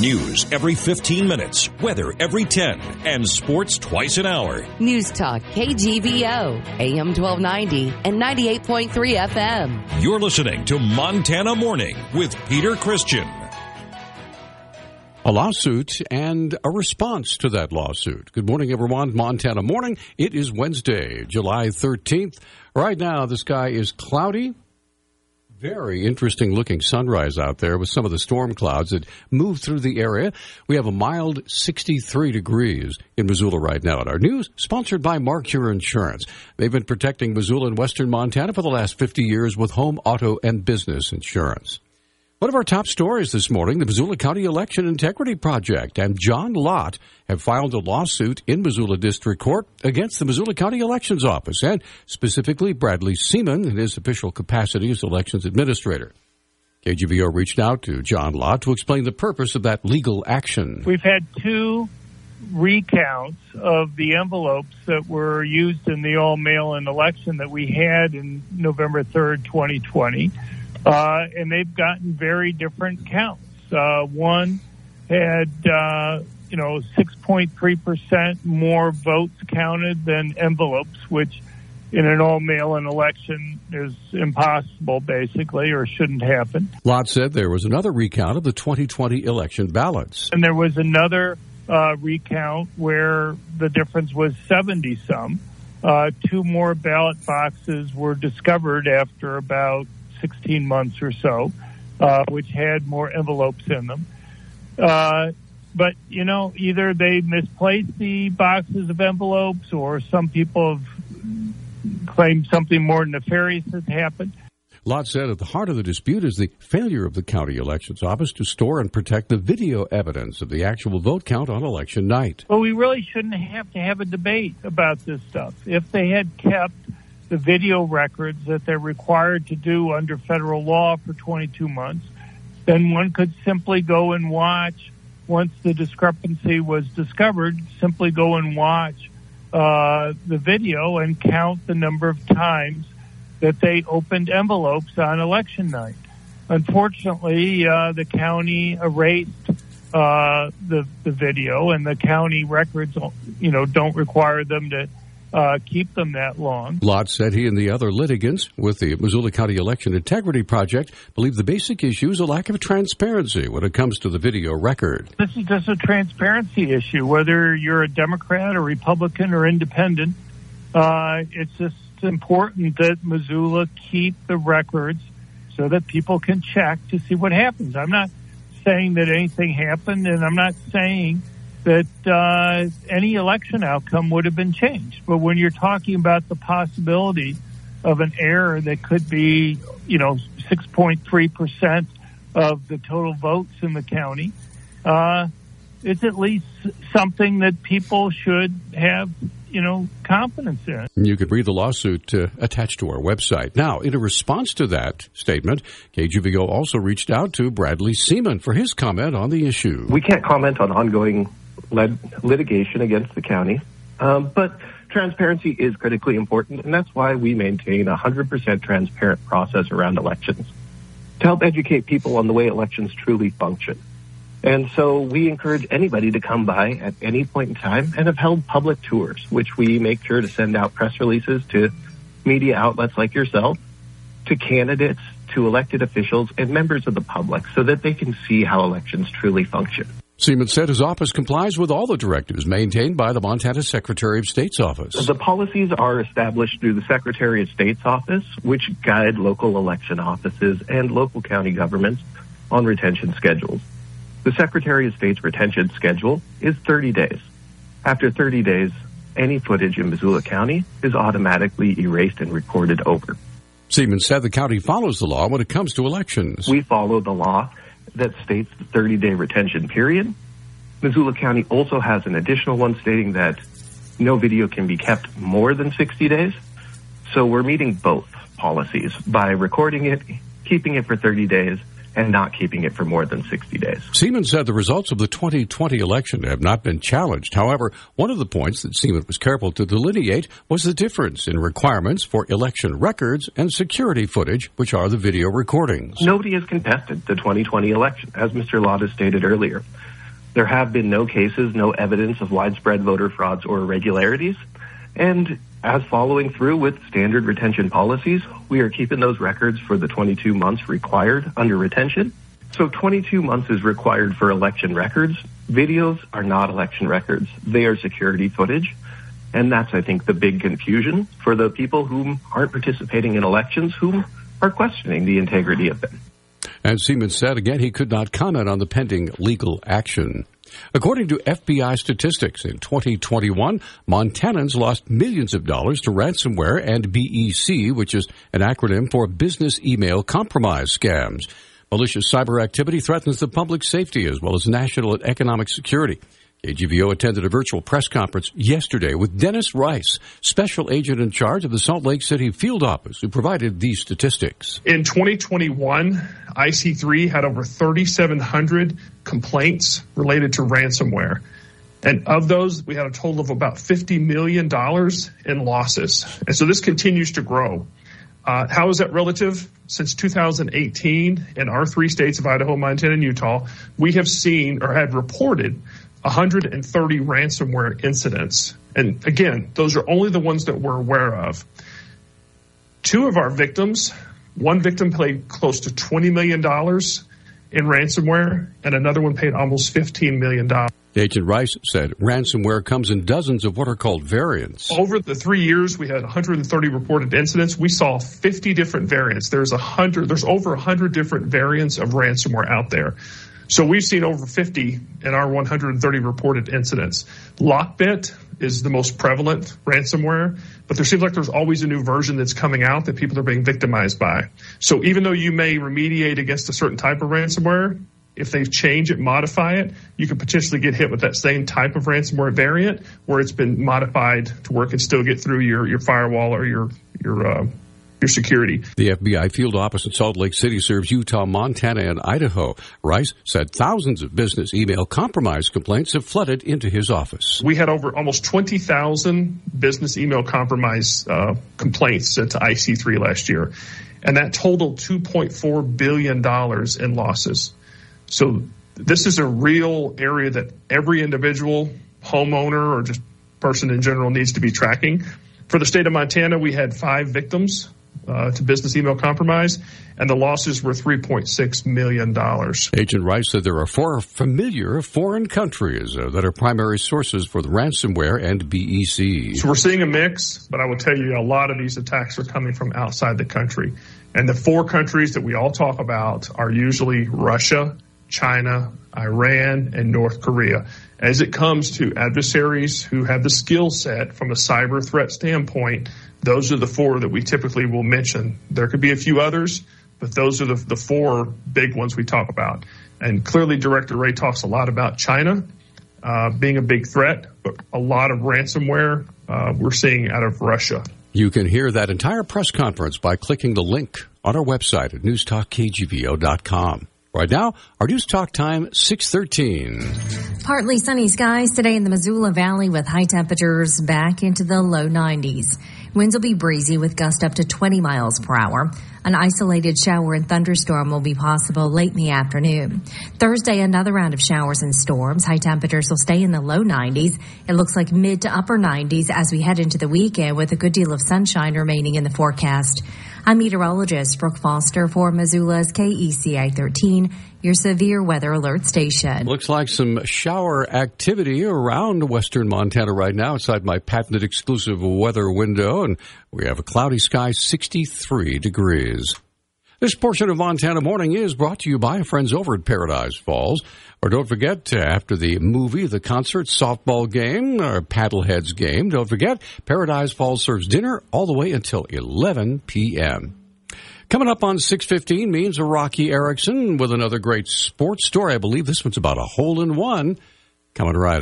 News every 15 minutes, weather every 10, and sports twice an hour. News Talk KGVO, AM 1290 and 98.3 FM. You're listening to Montana Morning with Peter Christian. A lawsuit and a response to that lawsuit. Good morning, everyone. Montana Morning. It is Wednesday, July 13th. Right now, the sky is cloudy. Very interesting looking sunrise out there with some of the storm clouds that move through the area. We have a mild 63 degrees in Missoula right now. And our news sponsored by Mark Your Insurance. They've been protecting Missoula and western Montana for the last 50 years with home, auto, and business insurance. One of our top stories this morning, the Missoula County Election Integrity Project and John Lott have filed a lawsuit in Missoula District Court against the Missoula County Elections Office and specifically Bradley Seaman in his official capacity as Elections Administrator. KGVO reached out to John Lott to explain the purpose of that legal action. We've had two recounts of the envelopes that were used in the all-mail-in election that we had in November 3rd, 2020. And they've gotten very different counts. One had, 6.3% more votes counted than envelopes, which in an all-mail-in election is impossible, basically, or shouldn't happen. Lott said there was another recount of the 2020 election ballots. And there was another recount where the difference was 70-some. Two more ballot boxes were discovered after about 16 months or so, which had more envelopes in them. But, either they misplaced the boxes of envelopes or some people have claimed something more nefarious has happened. Lott said at the heart of the dispute is the failure of the county elections office to store and protect the video evidence of the actual vote count on election night. Well, we really shouldn't have to have a debate about this stuff. If they had kept the video records that they're required to do under federal law for 22 months, then one could simply go and watch, once the discrepancy was discovered, simply go and watch the video and count the number of times that they opened envelopes on election night. Unfortunately, the county erased the video, and the county records, don't require them to keep them that long. Lott said he and the other litigants with the Missoula County Election Integrity Project believe the basic issue is a lack of transparency when it comes to the video record. This is just a transparency issue, whether you're a Democrat or Republican or independent. It's just important that Missoula keep the records so that people can check to see what happens. I'm not saying that anything happened, and I'm not saying that any election outcome would have been changed. But when you're talking about the possibility of an error that could be, 6.3% of the total votes in the county, it's at least something that people should have, confidence in. You could read the lawsuit attached to our website. Now, in a response to that statement, KGVO also reached out to Bradley Seaman for his comment on the issue. We can't comment on ongoing litigation against the county, but transparency is critically important, and that's why we maintain a 100% transparent process around elections to help educate people on the way elections truly function. And so we encourage anybody to come by at any point in time and have held public tours, which we make sure to send out press releases to media outlets like yourself, to candidates, to elected officials, and members of the public so that they can see how elections truly function. Seaman said his office complies with all the directives maintained by the Montana Secretary of State's office. The policies are established through the Secretary of State's office, which guide local election offices and local county governments on retention schedules. The Secretary of State's retention schedule is 30 days. After 30 days, any footage in Missoula County is automatically erased and recorded over. Seaman said the county follows the law when it comes to elections. We follow the law that states the 30-day retention period. Missoula County also has an additional one stating that no video can be kept more than 60 days. So we're meeting both policies by recording it, keeping it for 30 days, and not keeping it for more than 60 days. Seaman said the results of the 2020 election have not been challenged. However, one of the points that Seaman was careful to delineate was the difference in requirements for election records and security footage, which are the video recordings. Nobody has contested the 2020 election, as Mr. Lott has stated earlier. There have been no cases, no evidence of widespread voter frauds or irregularities, and as following through with standard retention policies, we are keeping those records for the 22 months required under retention. So 22 months is required for election records. Videos are not election records. They are security footage. And that's, I think, the big confusion for the people who aren't participating in elections, who are questioning the integrity of them. And Seaman said, again, he could not comment on the pending legal action. According to FBI statistics, in 2021, Montanans lost millions of dollars to ransomware and BEC, which is an acronym for Business Email Compromise Scams. Malicious cyber activity threatens the public safety as well as national and economic security. KGVO attended a virtual press conference yesterday with Dennis Rice, special agent in charge of the Salt Lake City Field Office, who provided these statistics. In 2021, IC3 had over 3,700 complaints related to ransomware. And of those, we had a total of about $50 million in losses. And so this continues to grow. How is that relative? Since 2018, in our three states of Idaho, Montana, and Utah, we have seen or had reported 130 ransomware incidents. And again, those are only the ones that we're aware of. Two of our victims, one victim paid close to $20 million in ransomware, and another one paid almost $15 million. Agent Rice said ransomware comes in dozens of what are called variants. Over the 3 years, we had 130 reported incidents. We saw 50 different variants. There's over 100 different variants of ransomware out there. So we've seen over 50 in our 130 reported incidents. Lockbit is the most prevalent ransomware, but there seems like there's always a new version that's coming out that people are being victimized by. So even though you may remediate against a certain type of ransomware, if they change it, modify it, you could potentially get hit with that same type of ransomware variant where it's been modified to where it can still get through your firewall or your security. The FBI field office in Salt Lake City serves Utah, Montana, and Idaho. Rice said thousands of business email compromise complaints have flooded into his office. We had over almost 20,000 business email compromise complaints to IC3 last year, and that totaled $2.4 billion in losses. So this is a real area that every individual, homeowner, or just person in general needs to be tracking. For the state of Montana, we had 5 victims to business email compromise, and the losses were $3.6 million. Agent Rice said there are 4 familiar foreign countries that are primary sources for the ransomware and BEC. So we're seeing a mix, but I will tell you a lot of these attacks are coming from outside the country. And the 4 countries that we all talk about are usually Russia, China, Iran, and North Korea. As it comes to adversaries who have the skill set from a cyber threat standpoint, those are the 4 that we typically will mention. There could be a few others, but those are the 4 big ones we talk about. And clearly, Director Wray talks a lot about China being a big threat, but a lot of ransomware we're seeing out of Russia. You can hear that entire press conference by clicking the link on our website at newstalkkgvo.com. Right now, our News Talk time, 6:13. Partly sunny skies today in the Missoula Valley with high temperatures back into the low 90s. Winds will be breezy with gusts up to 20 miles per hour. An isolated shower and thunderstorm will be possible late in the afternoon. Thursday, another round of showers and storms. High temperatures will stay in the low 90s. It looks like mid to upper 90s as we head into the weekend with a good deal of sunshine remaining in the forecast. I'm meteorologist Brooke Foster for Missoula's KECI 13, your severe weather alert station. Looks like some shower activity around western Montana right now outside my patented exclusive weather window, and we have a cloudy sky, 63 degrees. This portion of Montana Morning is brought to you by our friends over at Paradise Falls. Or don't forget, after the movie, the concert, softball game, or Paddleheads game, don't forget, Paradise Falls serves dinner all the way until 11 p.m. Coming up on 6:15 means Rocky Erickson with another great sports story. I believe this one's about a hole-in-one. Coming right up.